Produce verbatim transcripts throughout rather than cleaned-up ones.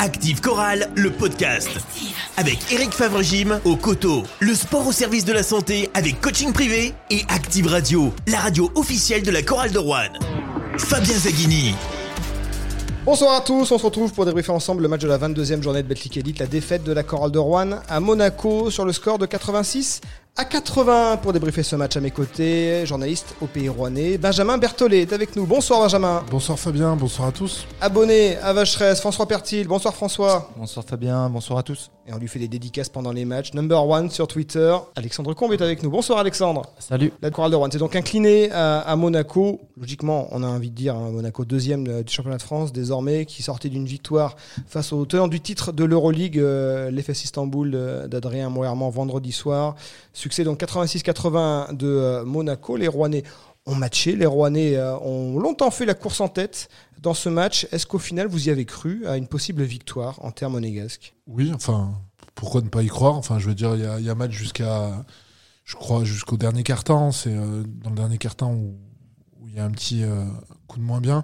Active Chorale, le podcast. Avec Eric Favre-Gym au Coteau. Le sport au service de la santé avec coaching privé. Et Active Radio, la radio officielle de la Chorale de Rouen. Fabien Zaghini. Bonsoir à tous, on se retrouve pour débriefer ensemble le match de la vingt-deuxième journée de Betclic Elite, la défaite de la Chorale de Rouen à Monaco sur le score de quatre-vingt-six à quatre-vingts. Pour débriefer ce match à mes côtés, journaliste au Pays Rouenais, Benjamin Berthollet est avec nous. Bonsoir Benjamin. Bonsoir Fabien, bonsoir à tous. Abonné à Vacheresse, François Pertil. Bonsoir François. Bonsoir Fabien, bonsoir à tous. Et on lui fait des dédicaces pendant les matchs. Number one sur Twitter, Alexandre Combe est avec nous. Bonsoir Alexandre. Salut. La Chorale de Rouen s'est donc inclinée à, à Monaco. Logiquement, on a envie de dire hein, Monaco deuxième du championnat de France désormais, qui sortait d'une victoire face au tenant du titre de l'Euroleague, euh, l'E F S Istanbul euh, d'Adrien Moerman vendredi soir. Succès donc quatre-vingt-six à quatre-vingts de euh, Monaco. Les Rouennais ont matché, les Rouennais euh, ont longtemps fait la course en tête dans ce match. Est-ce qu'au final vous y avez cru à une possible victoire en terre monégasque ? Oui, enfin pourquoi ne pas y croire ? Enfin je veux dire, il y, y a match jusqu'à, je crois jusqu'au dernier quart-temps. C'est euh, dans le dernier quart-temps où il y a un petit euh, coup de moins bien.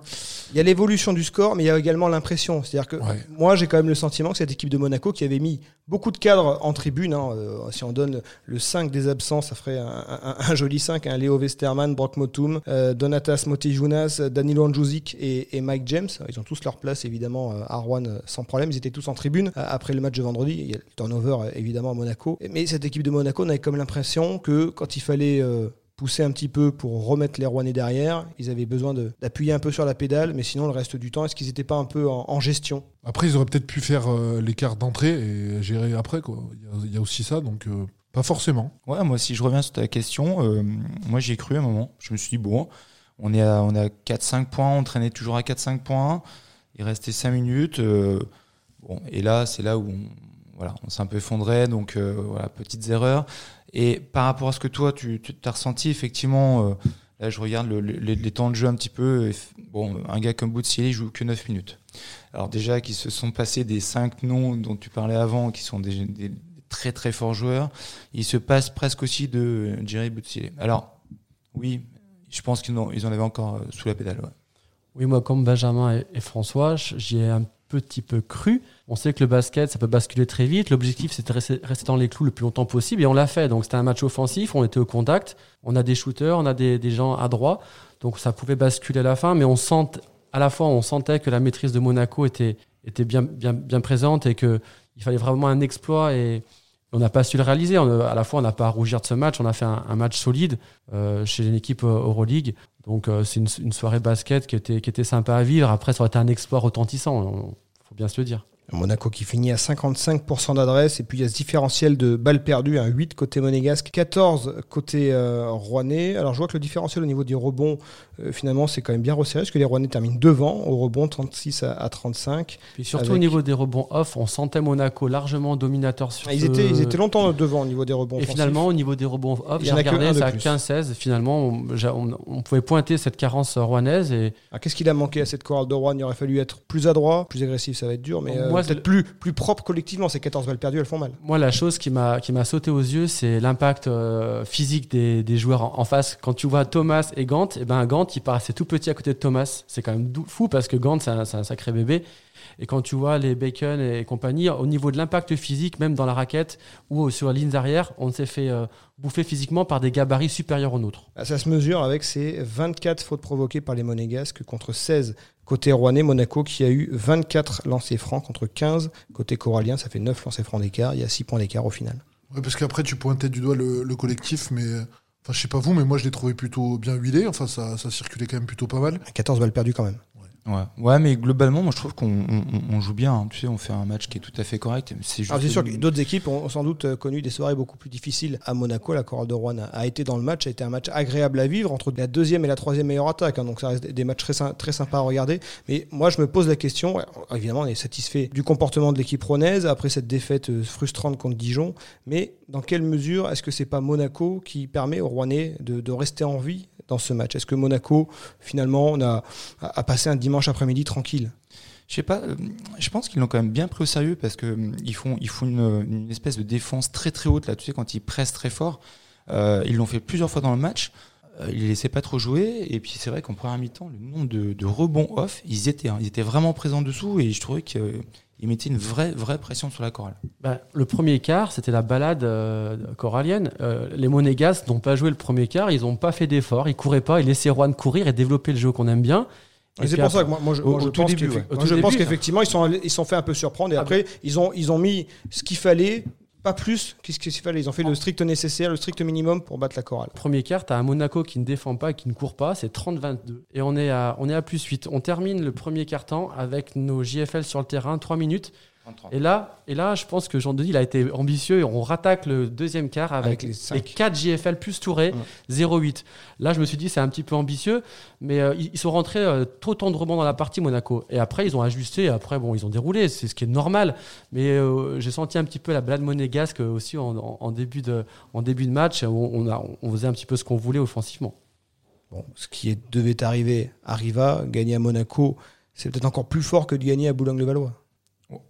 Il y a l'évolution du score, mais il y a également l'impression. C'est-à-dire que ouais. moi, j'ai quand même le sentiment que cette équipe de Monaco, qui avait mis beaucoup de cadres en tribune, hein, euh, si on donne le cinq des absents, ça ferait un, un, un joli cinq, hein, Léo Westermann, Brock Motum, euh, Donatas Motiejunas, Danilo Andjusic et, et Mike James. Ils ont tous leur place, évidemment, à Rouen, sans problème. Ils étaient tous en tribune. Après le match de vendredi, il y a le turnover, évidemment, à Monaco. Mais cette équipe de Monaco, on avait comme l'impression que quand il fallait... Euh, pousser un petit peu pour remettre les Rouennais derrière. Ils avaient besoin de, d'appuyer un peu sur la pédale, mais sinon, le reste du temps, est-ce qu'ils n'étaient pas un peu en, en gestion ? Après, ils auraient peut-être pu faire euh, l'écart d'entrée et gérer après, quoi. Il y, y a aussi ça, donc euh, pas forcément. Ouais, moi, si je reviens sur ta question, euh, moi, j'y ai cru à un moment. Je me suis dit, bon, on est à, on est à quatre à cinq points, on traînait toujours à quatre à cinq points, il restait cinq minutes. Euh, bon, et là, c'est là où on, voilà, on s'est un peu effondré, donc euh, voilà, petites erreurs. Et par rapport à ce que toi, tu, tu as ressenti, effectivement, euh, là, je regarde le, le, les, les temps de jeu un petit peu. Et, bon, un gars comme Boutsiele, il joue que neuf minutes. Alors déjà, qu'ils se sont passés des cinq noms dont tu parlais avant, qui sont des, des très, très forts joueurs. Il se passe presque aussi de Jerry Boutsiele. Alors, oui, je pense qu'ils en, ils en avaient encore sous la pédale. Ouais. Oui, moi, comme Benjamin et, et François, j'y ai un petit peu cru. On sait que le basket, ça peut basculer très vite. L'objectif, c'est de rester, rester dans les clous le plus longtemps possible et on l'a fait. Donc, c'était un match offensif. On était au contact. On a des shooters, on a des, des gens à droit. Donc, ça pouvait basculer à la fin. Mais on sent, à la fois, on sentait que la maîtrise de Monaco était, était bien, bien, bien présente et qu'il fallait vraiment un exploit et on n'a pas su le réaliser. On, à la fois, on n'a pas à rougir de ce match. On a fait un, un match solide euh, chez une équipe Euroleague. Donc, euh, c'est une, une soirée basket qui était, qui était sympa à vivre. Après, ça aurait été un exploit retentissant. Il faut bien se le dire. Monaco qui finit à cinquante-cinq pour cent d'adresse. Et puis, il y a ce différentiel de balles perdues. Hein, huit côté monégasque, quatorze côté euh, rouennais. Alors, je vois que le différentiel au niveau des rebonds, euh, finalement, c'est quand même bien resserré. Parce que les rouennais terminent devant au rebond, trente-six à trente-cinq. Puis surtout avec... au niveau des rebonds off, on sentait Monaco largement dominateur sur ah, ils, ce... étaient, ils étaient longtemps devant au niveau des rebonds off. Et offensifs. Finalement, au niveau des rebonds off, j'ai regardé, c'est à quinze seize. Finalement, on, on, on pouvait pointer cette carence rouennaise. Et... Alors, qu'est-ce qu'il a manqué à cette Chorale de Rouen ? Il aurait fallu être plus adroit, plus agressif, ça va être dur, mais... Donc, euh... moi, peut-être plus, plus propre collectivement, ces quatorze balles perdues, elles font mal. Moi, la chose qui m'a, qui m'a sauté aux yeux, c'est l'impact euh, physique des, des joueurs en, en face. Quand tu vois Thomas et Gant, et ben Gant, il paraissait tout petit à côté de Thomas. C'est quand même fou parce que Gant, c'est un, c'est un sacré bébé. Et quand tu vois les Bacon et compagnie, au niveau de l'impact physique, même dans la raquette ou sur la ligne arrière, on s'est fait euh, bouffer physiquement par des gabarits supérieurs aux nôtres. Ça se mesure avec ces vingt-quatre fautes provoquées par les Monégasques contre seize côté rouennais. Monaco qui a eu vingt-quatre lancers francs contre quinze côté corallien. Ça fait neuf lancers francs d'écart. Il y a six points d'écart au final. Ouais, parce qu'après, tu pointais du doigt le, le collectif, mais... Enfin, je sais pas vous, mais moi, je l'ai trouvé plutôt bien huilé. Enfin, ça, ça circulait quand même plutôt pas mal. quatorze balles perdues quand même. Ouais. ouais, mais globalement, moi je trouve qu'on on, on joue bien. Hein. Tu sais, on fait un match qui est tout à fait correct. C'est, juste... Alors, c'est sûr que d'autres équipes ont sans doute connu des soirées beaucoup plus difficiles à Monaco. La Chorale de Rouen a été dans le match, a été un match agréable à vivre entre la deuxième et la troisième meilleure attaque. Hein. Donc, ça reste des matchs très, très sympas à regarder. Mais moi, je me pose la question. Évidemment, on est satisfait du comportement de l'équipe rouennaise après cette défaite frustrante contre Dijon. Mais dans quelle mesure est-ce que c'est pas Monaco qui permet aux Rouennais de, de rester en vie dans ce match ? Est-ce que Monaco, finalement, on a, a passé un dimanche après-midi tranquille ? Je sais pas, je pense qu'ils l'ont quand même bien pris au sérieux parce qu'ils font, ils font une, une espèce de défense très très haute là, tu sais, quand ils pressent très fort. Euh, ils l'ont fait plusieurs fois dans le match. il les laissait pas trop jouer, et puis c'est vrai qu'en première mi-temps, le nombre de, de rebonds off, ils étaient, hein, ils étaient vraiment présents dessous, et je trouvais qu'ils mettaient une vraie, vraie pression sur la chorale. Bah, le premier quart, c'était la balade euh, corallienne. Euh, les Monégas n'ont pas joué le premier quart, ils n'ont pas fait d'effort, ils couraient pas, ils laissaient Rouen courir et développer le jeu qu'on aime bien. Et c'est pour ça que moi, moi je, au, moi, je pense, début, ouais. moi, je début, pense qu'effectivement, ils sont, ils sont fait un peu surprendre, et ah après, bon. ils, ont, ils ont mis ce qu'il fallait. Pas plus qu'est-ce qu'il fallait. Ils ont fait le strict nécessaire, le strict minimum pour battre la chorale. Premier quart, t'as un Monaco qui ne défend pas, qui ne court pas, c'est trente vingt-deux. Et on est à, on est à plus huit. On termine le premier quart-temps avec nos J F L sur le terrain, trois minutes. trente, trente. Et, là, et là, je pense que Jean-Denis, il a été ambitieux. Et on rattaque le deuxième quart avec, avec les, les quatre J F L plus Touré, mmh. zéro huit. Là, je me suis dit, c'est un petit peu ambitieux, mais euh, ils sont rentrés euh, trop tendrement dans la partie, Monaco. Et après, ils ont ajusté. Après, bon, ils ont déroulé. C'est ce qui est normal. Mais euh, j'ai senti un petit peu la balade monégasque aussi en, en, en, début, de, en début de match. On, on, a, on faisait un petit peu ce qu'on voulait offensivement. Bon, ce qui est, devait arriver arriva. Gagner à Monaco, c'est peut-être encore plus fort que de gagner à Boulogne-Levallois.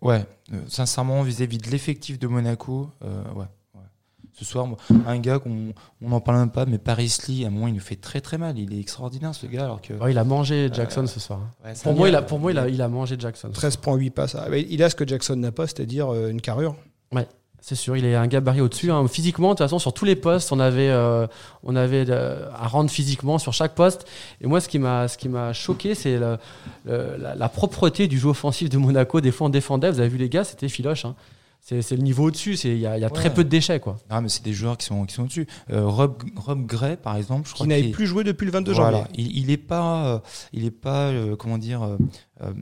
Ouais, euh, sincèrement, vis-à-vis de l'effectif de Monaco, euh, ouais, ouais. Ce soir, un gars qu'on n'en parle même pas, mais Parris Lee, à un moment, il nous fait très très mal. Il est extraordinaire, ce gars. Alors que, oh, il a mangé Jackson euh, ce soir. Ouais, pour moi, il a, pour moi il, a, il a mangé Jackson. treize virgule huit passes. Il a ce que Jackson n'a pas, c'est-à-dire une carrure. Ouais. C'est sûr, il est un gabarit au-dessus. Hein. Physiquement, de toute façon, sur tous les postes, on avait, euh, on avait euh, à rendre physiquement sur chaque poste. Et moi, ce qui m'a, ce qui m'a choqué, c'est le, le, la, la propreté du jeu offensif de Monaco. Des fois, on défendait. Vous avez vu les gars, c'était filoche. Hein. C'est, c'est le niveau au-dessus. Il y a, y a ouais. très peu de déchets, quoi. Ah, mais c'est des joueurs qui sont, qui sont au-dessus. Euh, Rob, Rob Gray, par exemple, je crois qu'il n'avait plus joué depuis le vingt-deux voilà. janvier. Il n'est pas, euh, il est pas, euh, comment dire, euh, euh,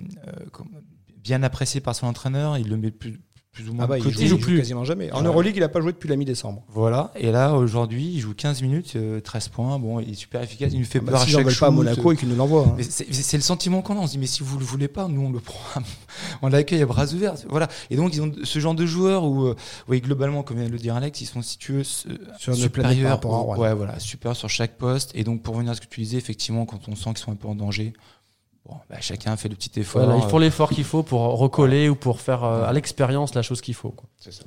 bien apprécié par son entraîneur. Il le met plus. Plus ou moins ah bah, il, joue, il, joue il joue plus. Quasiment jamais. En Euroleague, il n'a pas joué depuis la mi-décembre. Voilà. Et là, aujourd'hui, il joue quinze minutes, euh, treize points. Bon, il est super efficace. Il nous fait ah bah peur si à chaque fois. Pas à Monaco et qu'il nous l'envoie. Hein. C'est, c'est le sentiment qu'on a. On se dit, mais si vous ne le voulez pas, nous, on le prend. On l'accueille à bras ouverts. Voilà. Et donc, ils ont ce genre de joueurs où, oui, globalement, comme vient de le dire Alex, ils sont situés sur supérieurs. Ouais. ouais, voilà. Super sur chaque poste. Et donc, pour revenir à ce que tu disais, effectivement, quand on sent qu'ils sont un peu en danger. Bon, bah, chacun fait le petit effort. Voilà, ils font l'effort qu'il faut pour recoller ouais. ou pour faire euh, à l'expérience la chose qu'il faut. Quoi. C'est ça.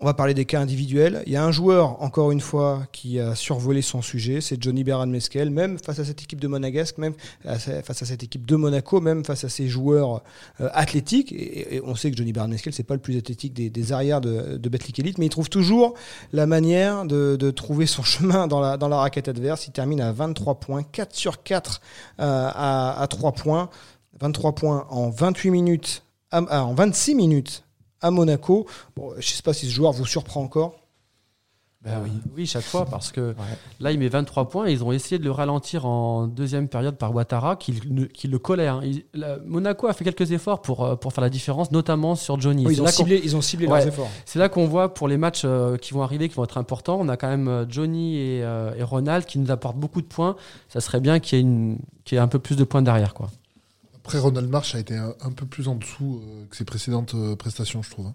On va parler des cas individuels. Il y a un joueur, encore une fois, qui a survolé son sujet, c'est Johnny Berhanemeskel. Même face à cette équipe de Monégasque, même face à cette équipe de Monaco, même face à ces joueurs euh, athlétiques. Et, et on sait que Johnny Berhanemeskel, c'est pas le plus athlétique des, des arrières de, de Betclic Elite, mais il trouve toujours la manière de, de trouver son chemin dans la, dans la raquette adverse. Il termine à vingt-trois points, quatre sur quatre euh, à, à trois points. vingt-trois points en vingt-huit minutes, à, ah, en vingt-six minutes. À Monaco. Bon, je ne sais pas si ce joueur vous surprend encore. Ben oui. oui, chaque fois, parce que ouais. là, il met vingt-trois points et ils ont essayé de le ralentir en deuxième période par Ouattara, qui, qui le collait. Hein. Il, la, Monaco a fait quelques efforts pour, pour faire la différence, notamment sur Johnny. Oui, ils, ont ciblé, ils ont ciblé ouais, leurs efforts. C'est là qu'on voit pour les matchs euh, qui vont arriver, qui vont être importants. On a quand même Johnny et, euh, et Ronald qui nous apportent beaucoup de points. Ça serait bien qu'il y ait, une, qu'il y ait un peu plus de points derrière, quoi. Après, Ronald Marsh a été un, un peu plus en dessous euh, que ses précédentes euh, prestations, je trouve. Hein.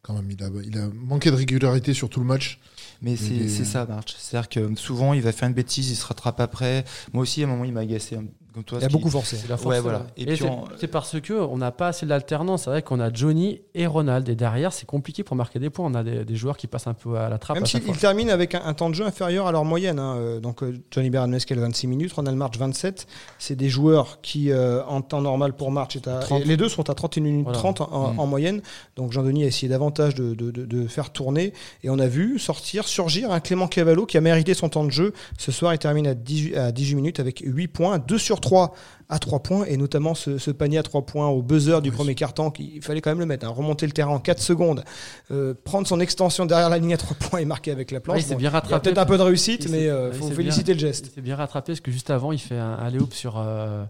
Quand même, il a, il a manqué de régularité sur tout le match. Mais c'est, est... c'est ça, Marsh. C'est-à-dire que souvent, il va faire une bêtise, il se rattrape après. Moi aussi, à un moment, il m'a agacé. Comme toi, il a beaucoup qui... forcé. C'est la force. Ouais, voilà. Et, et puis c'est, on... c'est parce qu'on n'a pas assez d'alternance. C'est vrai qu'on a Johnny et Ronald. Et derrière, c'est compliqué pour marquer des points. On a des, des joueurs qui passent un peu à la trappe. Même s'ils si terminent avec un, un temps de jeu inférieur à leur moyenne. Hein. Donc, Johnny Berhanemeskel, vingt-six minutes. Ronald Marsh, vingt-sept. C'est des joueurs qui, euh, en temps normal pour Marsh, est à... les deux sont à trente et une minutes voilà. trente en, mmh. en moyenne. Donc, Jean-Denis a essayé davantage de, de, de, de faire tourner. Et on a vu sortir, surgir un Clément Cavallo qui a mérité son temps de jeu. Ce soir, il termine à dix-huit minutes avec huit points, deux sur trois à trois points, et notamment ce, ce panier à trois points au buzzer du oui. premier quart-temps, il fallait quand même le mettre, hein, remonter le terrain en quatre secondes, euh, prendre son extension derrière la ligne à trois points et marquer avec la planche. Ouais, il, bon, bien rattrapé, il y a peut-être un peu de réussite, mais il euh, faut féliciter bien, le geste. Il s'est bien rattrapé, parce que juste avant, il fait un alley-oop sur... Euh...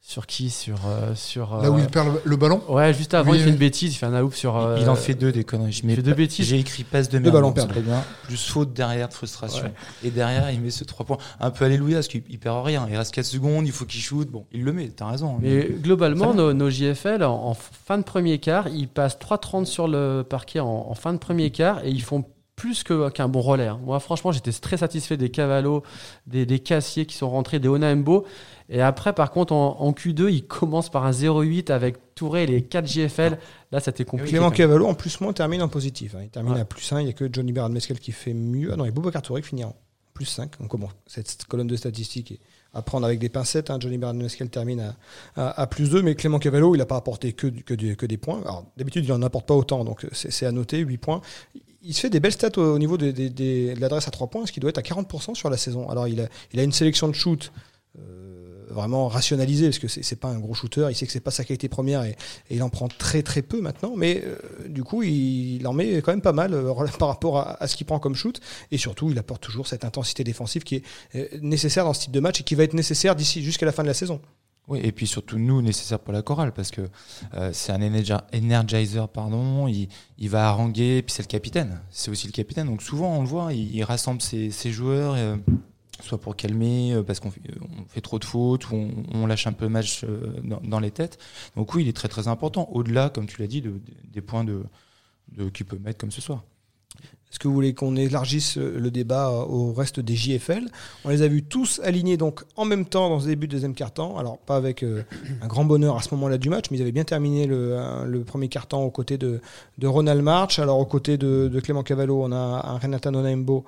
Sur qui sur, euh, sur, là où euh... il perd le ballon. Ouais, juste avant, oui, il fait oui. une bêtise, il fait un out sur. Euh... Il en fait deux, des conneries. Il fait deux bêtises. J'ai écrit passe de merde. Deux ballons perdus. Plus faute derrière de frustration. Ouais. Et derrière, il met ce trois points. Un peu alléluia, parce qu'il perd rien. Il reste quatre secondes, il faut qu'il shoot. Bon, il le met, t'as raison. Mais globalement, nos, nos J F L, en, en fin de premier quart, ils passent trois trente sur le parquet en, en fin de premier quart et ils font plus que, qu'un bon relais. Hein. Moi, franchement, j'étais très satisfait des Cavallo, des, des Cassier qui sont rentrés, des Onaembo. Et après, par contre, en, en Q deux, il commence par un zéro huit avec Touré et les quatre J F L. Là, ça t'est compliqué. Clément Cavallo, en plus, moins, termine en positif. Hein. Il termine ouais. à plus un. Il n'y a que Johnny Berhanemeskel qui fait mieux. Ah non, et Boubacar Touré qui finit en plus cinq. Donc, bon, cette colonne de statistiques est à prendre avec des pincettes. Hein. Johnny Berhanemeskel termine à, à, à plus deux, mais Clément Cavallo, il n'a pas apporté que, que, des, que des points. Alors, d'habitude, il n'en apporte pas autant, donc c'est, c'est à noter, huit points. Il se fait des belles stats au, au niveau de, de, de, de l'adresse à trois points, ce qui doit être à quarante pour cent sur la saison. Alors, il a, il a une sélection de shoot euh, vraiment rationalisée, parce que c'est, c'est pas un gros shooter, il sait que c'est pas sa qualité première, et, et il en prend très très peu maintenant, mais euh, du coup, il, il en met quand même pas mal euh, par rapport à, à ce qu'il prend comme shoot, et surtout, il apporte toujours cette intensité défensive qui est euh, nécessaire dans ce type de match, et qui va être nécessaire d'ici jusqu'à la fin de la saison. Oui, et puis surtout nous, nécessaire pour la chorale, parce que euh, c'est un energizer, pardon, il, il va haranguer, puis c'est le capitaine, c'est aussi le capitaine, donc souvent on le voit, il, il rassemble ses, ses joueurs, euh, soit pour calmer, euh, parce qu'on fait, on fait trop de fautes, ou on, on lâche un peu le match euh, dans, dans les têtes, donc oui, il est très très important, au-delà, comme tu l'as dit, de, de, des points de, de, qu'il peut mettre comme ce soir. Est-ce que vous voulez qu'on élargisse le débat au reste des J F L ? On les a vus tous alignés donc en même temps dans ce début de deuxième quart-temps. Alors pas avec euh, un grand bonheur à ce moment-là du match, mais ils avaient bien terminé le, hein, le premier quart-temps aux côtés de, de Ronald Marsh. Alors aux côtés de, de Clément Cavallo, on a un Renata Nonaembo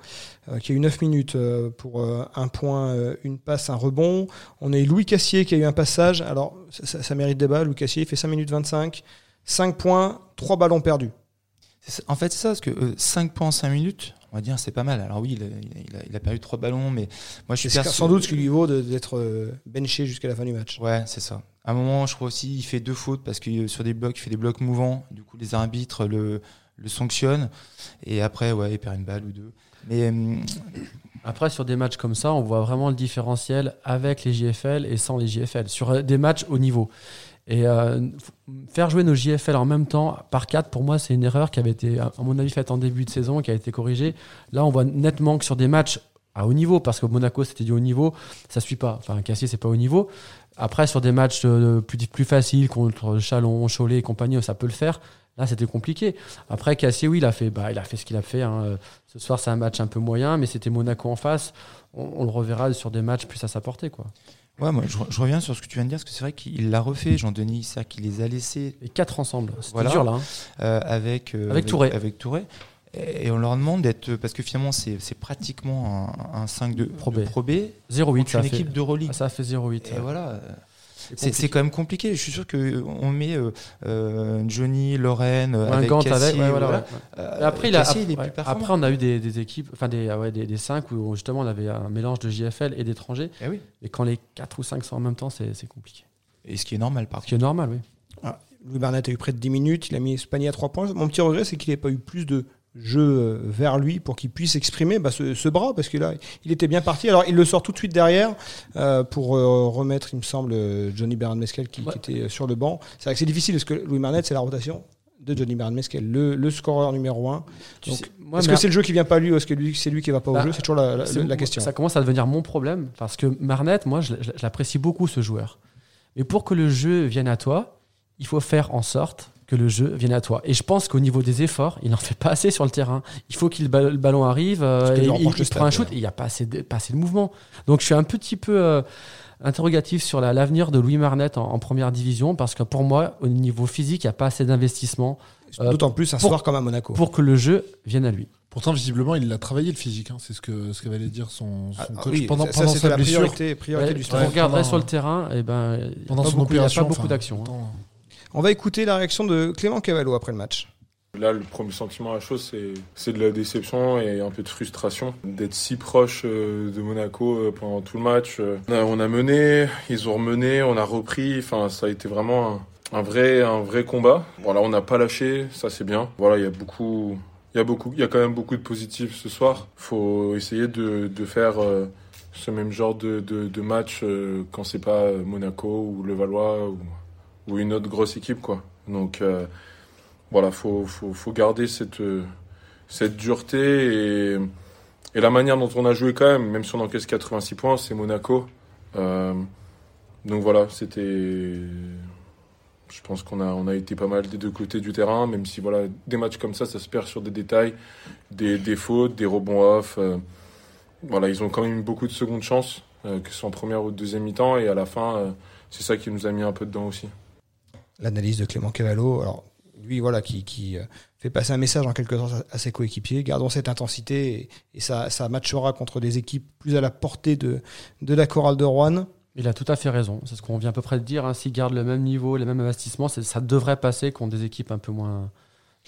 euh, qui a eu neuf minutes euh, pour euh, un point, euh, une passe, un rebond. On a eu Louis Cassier qui a eu un passage. Alors ça, ça, ça mérite débat. Louis Cassier fait cinq minutes vingt-cinq, cinq points, trois ballons perdus. En fait, c'est ça, parce que euh, cinq points en cinq minutes, on va dire, c'est pas mal. Alors oui, il a, il a, il a perdu trois ballons, mais moi je suis persuadé. C'est sans doute ce qui lui vaut de, d'être euh, benché jusqu'à la fin du match. Ouais, c'est ça. À un moment, je crois aussi, il fait deux fautes, parce que euh, sur des blocs, il fait des blocs mouvants. Du coup, les arbitres le, le sanctionnent. Et après, ouais, il perd une balle ou deux. Mais euh, après, sur des matchs comme ça, on voit vraiment le différentiel avec les J F L et sans les J F L, sur des matchs haut niveau. Et euh, faire jouer nos J F L en même temps par quatre, pour moi, c'est une erreur qui avait été, à mon avis, faite en début de saison, qui a été corrigée. Là, on voit nettement que sur des matchs à haut niveau, parce que Monaco, c'était du haut niveau, ça ne suit pas. Enfin, Cassier, c'est pas haut niveau. Après, sur des matchs plus, plus faciles, contre Chalon, Cholet et compagnie, ça peut le faire. Là, c'était compliqué. Après, Cassier, oui, il a fait, bah, il a fait ce qu'il a fait. Hein. Ce soir, c'est un match un peu moyen, mais c'était Monaco en face. On, on le reverra sur des matchs plus à sa portée, quoi. Ouais, moi, je, je reviens sur ce que tu viens de dire, parce que c'est vrai qu'il l'a refait, Jean-Denis, c'est-à-dire qu'il les a laissés. Les quatre ensemble, c'était voilà, dur là. Hein. Euh, avec, euh, avec, avec Touré. Avec Touré. Et, et on leur demande d'être. Parce que finalement, c'est, c'est pratiquement un, un cinq de Pro B. zéro huit, ça une fait, équipe d'Euroleague. Ça fait zéro huit. Et ouais. Voilà. C'est, c'est, c'est quand même compliqué. Je suis sûr qu'on met euh, euh, Johnny, Lauren, ouais, avec Cassier. Avec, ouais, voilà, ouais. Euh, après, il a, Cassier, il est ouais. plus performant. Après, on a eu des, des équipes, enfin des, ouais, des, des cinq où justement on avait un mélange de J F L et d'étrangers. Et, oui. Et quand les quatre ou cinq sont en même temps, c'est, c'est compliqué. Et ce qui est normal, par contre. Ce qui est normal, oui. Ah, Louis Bernat a eu près de dix minutes, il a mis Spani à trois points. Mon petit regret, c'est qu'il n'ait pas eu plus de jeu vers lui pour qu'il puisse exprimer bah, ce, ce bras, parce que là il était bien parti. Alors il le sort tout de suite derrière euh, pour euh, remettre, il me semble, Johnny Berhanemeskel qui, ouais. qui était sur le banc. C'est vrai que c'est difficile, parce que Louis Marnet, c'est la rotation de Johnny Berhanemeskel, le, le scoreur numéro un. Donc, sais, moi, est-ce que c'est le jeu qui vient pas lui, ou est-ce que lui, c'est lui qui va pas au bah, jeu? C'est toujours la, la, c'est la, la question. Ça commence à devenir mon problème, parce que Marnet, moi je, je, je l'apprécie beaucoup, ce joueur, mais pour que le jeu vienne à toi, il faut faire en sorte que le jeu vienne à toi. Et je pense qu'au niveau des efforts, il n'en fait pas assez sur le terrain. Il faut que le ballon arrive, euh, et il, il prend un shoot, et il n'y a pas assez, de, pas assez de mouvement. Donc je suis un petit peu euh, interrogatif sur la, l'avenir de Louis Marnet en, en première division, parce que pour moi, au niveau physique, il n'y a pas assez d'investissement. Euh, D'autant plus un pour, soir comme à Monaco. Pour que le jeu vienne à lui. Pourtant, visiblement, il a travaillé le physique. Hein. C'est ce que ce qu'avait dire son, son ah, coach oui, pendant, ça, pendant ça, sa la blessure. Priorité, priorité ouais, du sport. On regarderait sur le terrain, et ben, il n'y a pas beaucoup, enfin, beaucoup d'action. Hein. On va écouter la réaction de Clément Cavallo après le match. Là, le premier sentiment à la chose, c'est, c'est de la déception et un peu de frustration. D'être si proche euh, de Monaco euh, pendant tout le match. Euh, on a mené, ils ont remené, on a repris. Enfin, ça a été vraiment un, un, vrai, un vrai combat. Voilà, on n'a pas lâché, ça c'est bien. Voilà, il y a beaucoup, il y a beaucoup, il y a quand même beaucoup de positifs ce soir. Il faut essayer de, de faire euh, ce même genre de, de, de match euh, quand c'est pas euh, Monaco ou Levallois ou... ou une autre grosse équipe, quoi. Donc euh, voilà, faut faut faut garder cette euh, cette dureté et et la manière dont on a joué quand même, même si on encaisse quatre-vingt-six points, c'est Monaco. Euh, donc voilà, c'était, je pense qu'on a on a été pas mal des deux côtés du terrain, même si voilà, des matchs comme ça, ça se perd sur des détails, des des fautes, des rebonds off. Euh, voilà, ils ont quand même eu beaucoup de secondes chances, euh, que ce soit en première ou deuxième mi-temps, et à la fin, euh, c'est ça qui nous a mis un peu dedans aussi. L'analyse de Clément Cavallo, alors lui, voilà, qui, qui fait passer un message en quelque sorte à ses coéquipiers. Gardons cette intensité, et, et ça, ça matchera contre des équipes plus à la portée de, de la chorale de Rouen. Il a tout à fait raison, c'est ce qu'on vient à peu près de dire. Hein. S'ils gardent le même niveau, les mêmes investissements, ça devrait passer contre des équipes un peu moins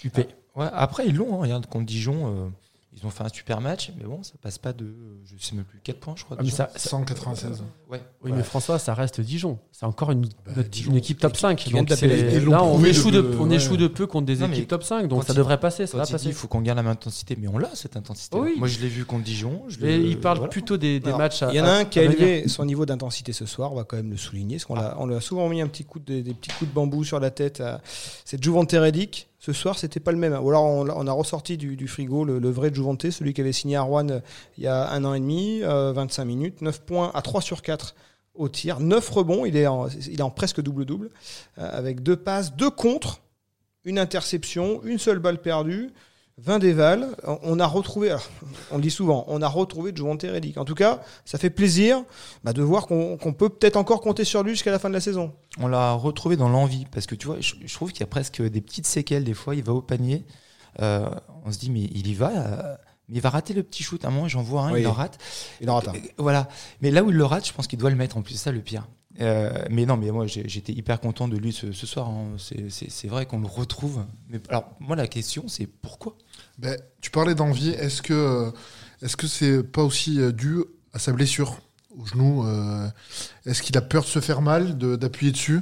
huppées. Ah, ouais, après, ils l'ont, hein, contre Dijon. Euh... Ils ont fait un super match, mais bon, ça passe pas de, je sais même plus, quatre points, je crois. Ah, ça, cent quatre-vingt-seize. Euh, ouais. Oui, ouais. Mais François, ça reste Dijon. C'est encore une, bah, une Dijon, équipe top cinq. Donc là, on échoue de, de, peu, on ouais, ouais. de peu contre des non, équipes top cinq, donc ça il, devrait passer. Ça va passer. Il faut qu'on garde la même intensité, mais on l'a, cette intensité. Oui. Moi, je l'ai vu contre Dijon. Je Et il parle voilà. plutôt des, des Alors, matchs à. Il y en a un qui a élevé son niveau d'intensité ce soir, on va quand même le souligner, parce qu'on ah. l'a, on lui a souvent mis un petit coup de, des petits coups de bambou sur la tête à cette Juventé Reddick. Ce soir, c'était pas le même. Ou alors, on, on a ressorti du, du frigo le, le vrai Juventé, celui qui avait signé à Rouen il y a un an et demi, euh, vingt-cinq minutes, neuf points à trois sur quatre au tir, neuf rebonds, il est en, il est en presque double-double, euh, avec deux passes, deux contres, une interception, une seule balle perdue, vingt dévals. On a retrouvé, alors, on le dit souvent, on a retrouvé Juventé Reddick. En tout cas, ça fait plaisir bah, de voir qu'on, qu'on peut peut-être encore compter sur lui jusqu'à la fin de la saison. On l'a retrouvé dans l'envie, parce que tu vois, je, je trouve qu'il y a presque des petites séquelles. Des fois, il va au panier, euh, on se dit, mais il y va, euh, mais il va rater le petit shoot. À un moment, j'en vois un, oui. il le rate. Il en rate un. Voilà. Mais là où il le rate, je pense qu'il doit le mettre. En plus, c'est ça le pire. Euh, mais non, mais moi, j'étais hyper content de lui ce, ce soir. Hein. C'est, c'est, c'est vrai qu'on le retrouve. Mais alors, moi, la question, c'est pourquoi ? Ben, tu parlais d'envie. Est-ce que, est-ce que c'est pas aussi dû à sa blessure ? Au genou, euh, est-ce qu'il a peur de se faire mal, de, d'appuyer dessus ?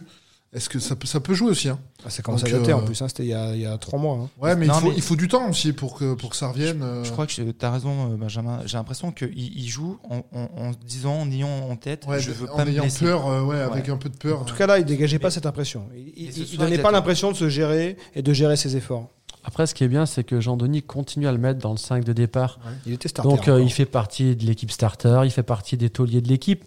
Est-ce que ça peut, ça peut jouer aussi hein ah, ça commence donc, à dater euh, en plus, hein, c'était il y a, il y a trois mois. Hein. Ouais, mais, non, il faut, mais il faut du temps aussi pour que, pour que ça revienne. Je, euh... je crois que tu as raison, Benjamin. J'ai l'impression qu'il il joue en, en, en disant, en ayant en tête, ouais, je veux pas me blesser. En ayant peur, euh, ouais, avec ouais. un peu de peur. En tout cas là, il dégageait mais, pas cette impression. Il ce donnait pas l'impression de se gérer et de gérer ses efforts. Après, ce qui est bien, c'est que Jean-Denis continue à le mettre dans le cinq de départ. Ouais. Il était starter. Donc, euh, il fait partie de l'équipe starter, il fait partie des tauliers de l'équipe.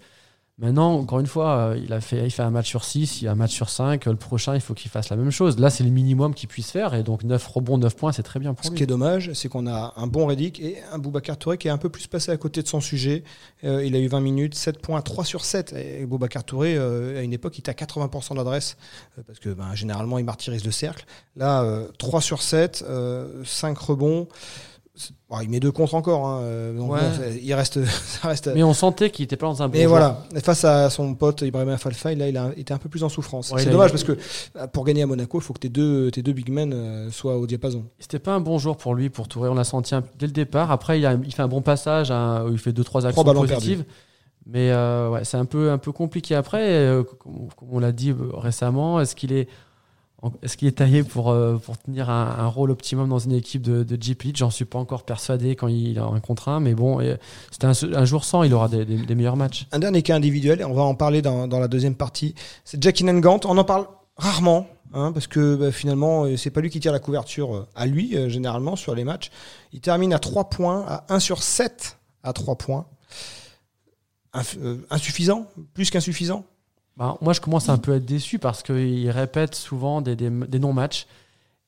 Maintenant, encore une fois, euh, il, a fait, il fait un match sur six, il a un match sur cinq. Euh, le prochain, il faut qu'il fasse la même chose. Là, c'est le minimum qu'il puisse faire. Et donc, neuf rebonds, neuf points, c'est très bien pour lui. Ce qui est dommage, c'est qu'on a un bon Reddick et un Boubacar Touré qui est un peu plus passé à côté de son sujet. Euh, il a eu vingt minutes, sept points, trois sur sept. Et Boubacar Touré, euh, à une époque, il était à quatre-vingts pour cent d'adresse. Euh, parce que ben, généralement, il martyrise le cercle. Là, euh, trois sur sept, euh, cinq rebonds. Bon, il met deux contres encore, hein. Donc ouais. bon, il reste, ça reste. Mais on sentait qu'il n'était pas dans un bon. Et voilà, face à son pote Ibrahima Falfaï, là, il a été un peu plus en souffrance. Ouais, c'est dommage eu... parce que pour gagner à Monaco, il faut que tes deux, tes deux big men soient au diapason. C'était pas un bon jour pour lui, pour Touré. On l'a senti dès le départ. Après, il, a, il fait un bon passage, hein, où il fait deux, trois actions positives. Perdu. Mais euh, ouais, c'est un peu, un peu compliqué. Après, euh, comme on l'a dit récemment, est-ce qu'il est Est-ce qu'il est taillé pour, euh, pour tenir un, un rôle optimum dans une équipe de, de G P I? J'en suis pas encore persuadé quand il a un contre un, mais bon, c'était un, un jour sans, il aura des, des, des meilleurs matchs. Un dernier cas individuel, et on va en parler dans, dans la deuxième partie, c'est Jacky Nangant. On en parle rarement, hein, parce que bah, finalement, c'est pas lui qui tire la couverture à lui, euh, généralement, sur les matchs. Il termine à trois points, à un sur sept à trois points. Inf- euh, insuffisant, plus qu'insuffisant. Bah, moi, je commence à un peu être déçu parce qu'il répète souvent des, des, des non-matchs.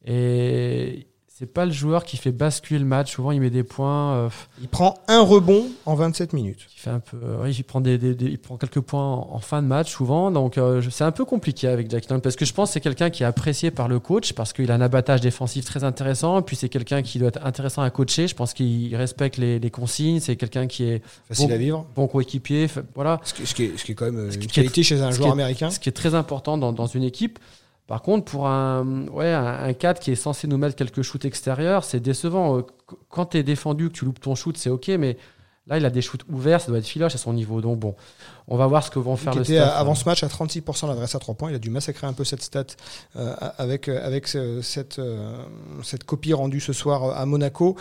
Et c'est pas le joueur qui fait basculer le match. Souvent, il met des points. Euh, il prend un rebond en vingt-sept minutes. Il, fait un peu, euh, il, prend des, des, des, il prend quelques points en, en fin de match, souvent. Donc, euh, je, c'est un peu compliqué avec Jacky Nangant parce que je pense que c'est quelqu'un qui est apprécié par le coach parce qu'il a un abattage défensif très intéressant. Puis, c'est quelqu'un qui doit être intéressant à coacher. Je pense qu'il respecte les, les consignes. C'est quelqu'un qui est facile bon, à vivre. Bon coéquipier. Voilà. Ce, ce, qui est, ce qui est quand même une qualité chez un joueur américain. Ce qui est très important dans, dans une équipe. Par contre, pour un, ouais, un cadre qui est censé nous mettre quelques shoots extérieurs, c'est décevant. Quand tu es défendu, que tu loupes ton shoot, c'est OK, mais là, il a des shoots ouverts, ça doit être filoche à son niveau. Donc bon, on va voir ce que vont faire le staff. Avant ce match, à trente-six pour cent d'adresse à trois points, il a dû massacrer un peu cette stat euh, avec, avec euh, cette, euh, cette copie rendue ce soir à Monaco.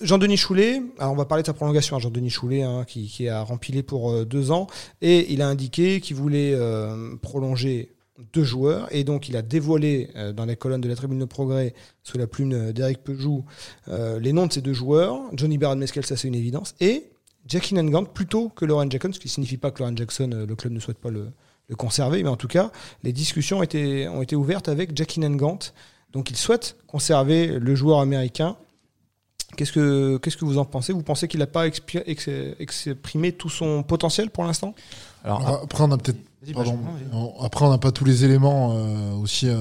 Jean-Denis Choulet, alors on va parler de sa prolongation, hein, Jean-Denis Choulet hein, qui, qui a rempilé pour euh, deux ans, et il a indiqué qu'il voulait euh, prolonger deux joueurs, et donc il a dévoilé euh, dans les colonnes de la Tribune de Progrès sous la plume d'Éric Peugeot euh, les noms de ces deux joueurs, Johnny Berhanemeskel, ça c'est une évidence, et Jacky Nangant plutôt que Lauren Jackson, ce qui signifie pas que Lauren Jackson euh, le club ne souhaite pas le, le conserver, mais en tout cas les discussions ont été, ont été ouvertes avec Jacky Nangant, donc il souhaite conserver le joueur américain. Qu'est-ce que, qu'est-ce que vous en pensez ? Vous pensez qu'il n'a pas expi- ex- exprimé tout son potentiel pour l'instant ? Alors, après, on n'a peut-être, pardon, après, on n'a pas tous les éléments euh, aussi euh,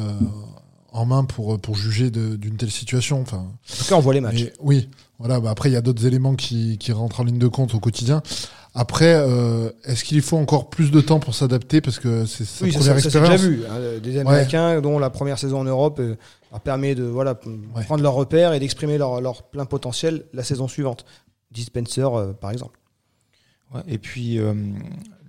en main pour, pour juger de, d'une telle situation. Enfin, en tout cas, on voit les matchs. Et, oui, voilà. Bah après, il y a d'autres éléments qui, qui rentrent en ligne de compte au quotidien. Après, euh, est-ce qu'il faut encore plus de temps pour s'adapter parce que c'est sa oui, première ça, expérience. Ça, c'est déjà vu. Hein, des Américains ouais. dont la première saison en Europe euh, leur permet de voilà ouais. prendre leurs repères et d'exprimer leur, leur plein potentiel la saison suivante. Dispenser, euh, par exemple. Ouais, et puis, euh,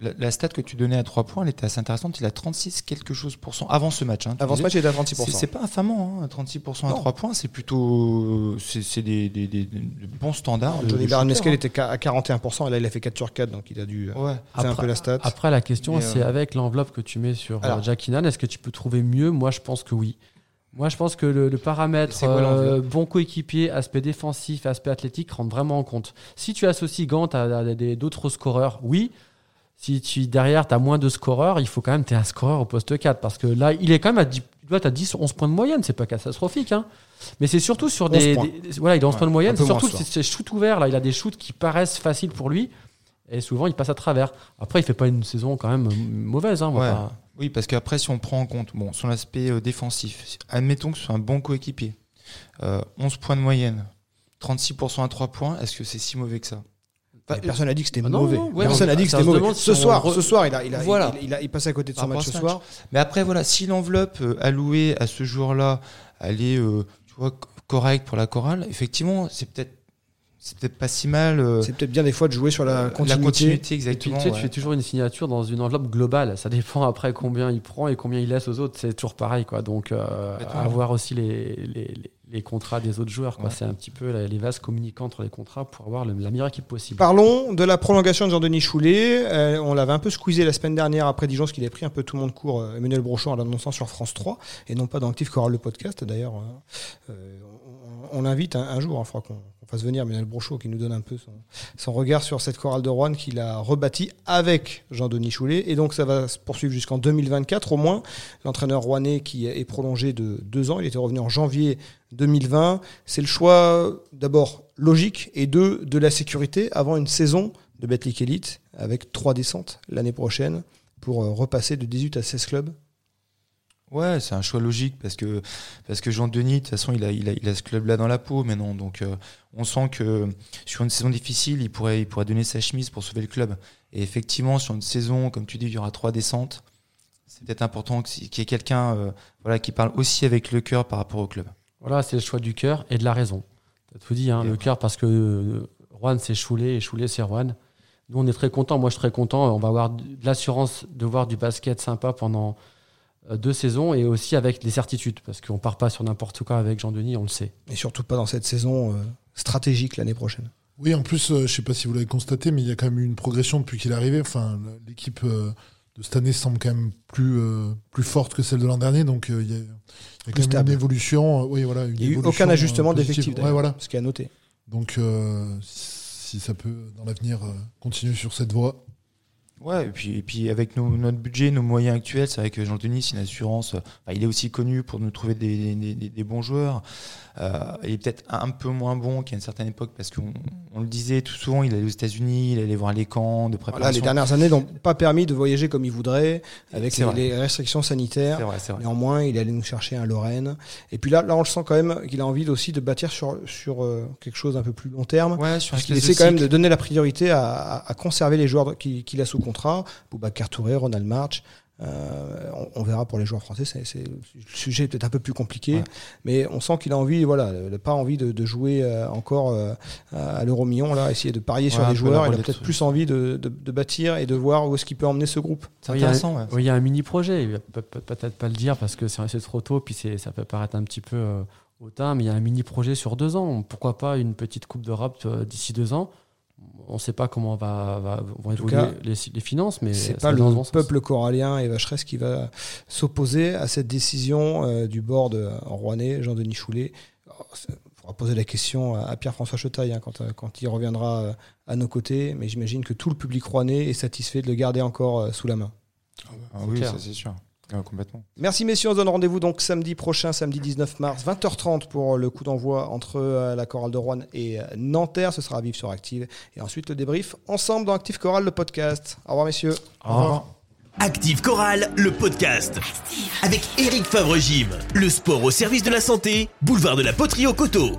la, la stat que tu donnais à trois points, elle était assez intéressante. Il a trente-six quelque chose pour cent avant ce match. Hein, avant ce match, il était à trente-six pour cent. C'est, c'est pas infamant, hein, trente-six pour cent non. à trois points. C'est plutôt c'est, c'est des, des, des, des bons standards. Non, de, Johnny Berhanemeskel hein. était à quarante et un pour cent. Et là, il a fait quatre sur quatre. Donc, il a dû. Ouais. C'est un peu la stat. Après, la question, euh... c'est avec l'enveloppe que tu mets sur Alors, Jacky Nangant, est-ce que tu peux trouver mieux ? Moi, je pense que oui. Moi, je pense que le, le paramètre euh, bon coéquipier, aspect défensif, aspect athlétique rentre vraiment en compte. Si tu associes Gant à, à, à des, d'autres scoreurs, oui. Si tu, derrière, tu as moins de scoreurs, il faut quand même que tu aies un scoreur au poste quatre. Parce que là, il est quand même à dix, tu as dix, onze points de moyenne. C'est pas catastrophique. Hein. Mais c'est surtout sur des, des. Voilà, il est onze ouais, points de moyenne. C'est surtout sur ces shoots ouverts. Là. Il a des shoots qui paraissent faciles pour lui. Et souvent, il passe à travers. Après, il ne fait pas une saison quand même mauvaise. Hein, on va ouais. pas... Oui, parce qu'après, si on prend en compte bon, son aspect euh, défensif, admettons que ce soit un bon coéquipier, euh, onze points de moyenne, trente-six pour cent à trois points, est-ce que c'est si mauvais que ça ? Pas, Personne n'a dit que c'était non, mauvais. Non, ouais, personne n'a dit que c'était mauvais. Si ce, soir, re... ce soir, il, a, il, a, voilà. il, il, il, il passe à côté de son match ce match. soir. Mais après, voilà, si l'enveloppe euh, allouée à ce jour-là, elle est euh, tu vois, correcte pour la chorale, effectivement, c'est peut-être C'est peut-être pas si mal. Euh, c'est peut-être bien des fois de jouer sur la continuité. La continuité, exactement. Et puis, tu, sais, ouais. tu fais toujours une signature dans une enveloppe globale. Ça dépend après combien il prend et combien il laisse aux autres. C'est toujours pareil, quoi. Donc, euh, avoir aussi les, les, les contrats des autres joueurs, quoi. Ouais. C'est un petit peu les vases communicants entre les contrats pour avoir le, la meilleure équipe possible. Parlons de la prolongation de Jean-Denis Choulet. Euh, on l'avait un peu squeezé la semaine dernière après Dijon, parce qu'il a pris un peu tout le monde court. Euh, Emmanuel Brochot en l'annonçant sur France trois et non pas dans Active Chorale, le podcast. D'ailleurs, euh, on, on l'invite un, un jour, hein, Franck. Fasse venir Emmanuel Brochot qui nous donne un peu son, son regard sur cette chorale de Rouen qu'il a rebâtie avec Jean-Denis Choulet. Et donc ça va se poursuivre jusqu'en deux mille vingt-quatre au moins. L'entraîneur rouennais qui est prolongé de deux ans, il était revenu en janvier deux mille vingt. C'est le choix d'abord logique et deux de la sécurité avant une saison de Betclic Elite avec trois descentes l'année prochaine pour repasser de dix-huit à seize clubs. Ouais, c'est un choix logique parce que parce que Jean-Denis, de toute façon, il a il a il a ce club là dans la peau maintenant, donc euh, on sent que sur une saison difficile, il pourrait il pourrait donner sa chemise pour sauver le club. Et effectivement, sur une saison comme tu dis, il y aura trois descentes. C'est peut-être important qu'il y ait quelqu'un euh, voilà qui parle aussi avec le cœur par rapport au club. Voilà, c'est le choix du cœur et de la raison. T'as tout dit, hein, et le cœur parce que euh, Rouen c'est Choulet et Choulet c'est Rouen. Nous on est très contents. Moi je suis très content. On va avoir de l'assurance de voir du basket sympa pendant deux saisons et aussi avec des certitudes parce qu'on part pas sur n'importe quoi avec Jean-Denis, on le sait. Et surtout pas dans cette saison euh, stratégique l'année prochaine. Oui, en plus, euh, je sais pas si vous l'avez constaté, mais il y a quand même eu une progression depuis qu'il est arrivé. Enfin, l'équipe euh, de cette année semble quand même plus euh, plus forte que celle de l'an dernier, donc il euh, y a, y a quand même stable. une évolution. Euh, oui, voilà. Une il n'y a eu aucun ajustement euh, d'effectif, ouais, voilà. Ce qui est à noter. Donc, euh, si ça peut dans l'avenir euh, continuer sur cette voie. Ouais, et puis, et puis avec nos, notre budget, nos moyens actuels, c'est vrai que Jean-Denis, c'est une assurance. Enfin, il est aussi connu pour nous trouver des, des, des, des bons joueurs. Euh, il est peut-être un peu moins bon qu'à une certaine époque parce qu'on on le disait tout souvent, il allait aux États-Unis, il allait voir les camps de préparation. Voilà, les dernières années n'ont pas permis de voyager comme il voudrait avec les, les restrictions sanitaires. C'est vrai, c'est vrai. Néanmoins, il allait nous chercher un Lorraine. Et puis là, là, on le sent quand même qu'il a envie aussi de bâtir sur, sur euh, quelque chose un peu plus long terme. Ouais, sur un qu'il essaie quand même de donner la priorité à, à, à conserver les joueurs qu'il, qu'il a sous contrat, Boubacar Touré, Ronald Marsh, euh, on, on verra pour les joueurs français, c'est, c'est, le sujet est peut-être un peu plus compliqué, ouais. mais on sent qu'il a envie, voilà, le, pas envie de, de jouer euh, encore euh, à l'euro-million, là, essayer de parier ouais, sur des joueurs, il a peut-être trucs. plus envie de, de, de bâtir et de voir où est-ce qu'il peut emmener ce groupe. C'est intéressant. Il y a, ouais. il y a un mini-projet, il ne peut peut-être pas le dire parce que c'est, c'est trop tôt, puis c'est, ça peut paraître un petit peu euh, hautain, mais il y a un mini-projet sur deux ans, pourquoi pas une petite Coupe d'Europe euh, d'ici deux ans. On ne sait pas comment va, va, vont évoluer cas, les, les finances, mais c'est pas le bon peuple sens. corallien et Vacheresse qui va s'opposer à cette décision euh, du board rouennais, Jean-Denis Choulet. Il faudra poser la question à Pierre-François Chetaille hein, quand, quand il reviendra à nos côtés, mais j'imagine que tout le public rouennais est satisfait de le garder encore sous la main. Ah bah, ah oui, clair. ça c'est sûr. Ah, complètement. Merci messieurs, on se donne rendez-vous donc samedi prochain, samedi dix-neuf mars, vingt heures trente pour le coup d'envoi entre euh, la chorale de Rouen et euh, Nanterre. Ce sera à vivre sur Active et ensuite le débrief ensemble dans Active Chorale, le podcast. Au revoir messieurs. Au revoir. Au revoir. Active Chorale, le podcast. Avec Eric Favre-Gym, le sport au service de la santé, boulevard de la Poterie aux Coteaux.